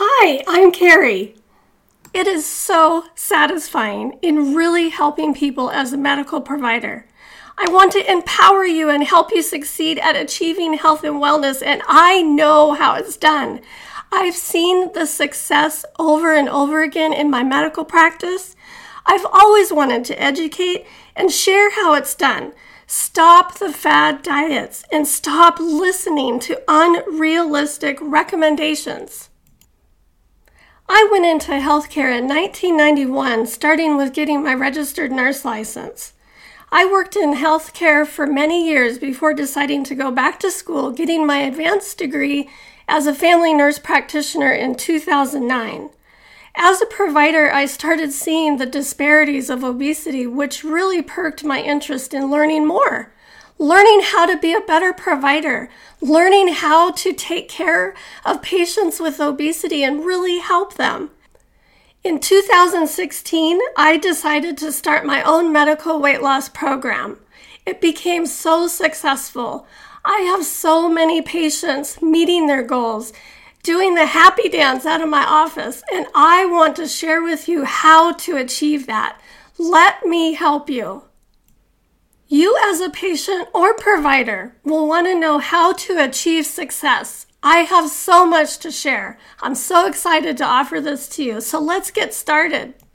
Hi, I'm Carrie. It is so satisfying in really helping people as a medical provider. I want to empower you and help you succeed at achieving health and wellness, and I know how it's done. I've seen the success over and over again in my medical practice. I've always wanted to educate and share how it's done. Stop the fad diets and stop listening to unrealistic recommendations. I went into healthcare in 1991, starting with getting my registered nurse license. I worked in healthcare for many years before deciding to go back to school, getting my advanced degree as a family nurse practitioner in 2009. As a provider, I started seeing the disparities of obesity, which really perked my interest in learning more, learning how to be a better provider, learning how to take care of patients with obesity and really help them. In 2016, I decided to start my own medical weight loss program. It became so successful. I have so many patients meeting their goals, doing the happy dance out of my office, and I want to share with you how to achieve that. Let me help you. You as a patient or provider will want to know how to achieve success. I have so much to share. I'm so excited to offer this to you. So let's get started.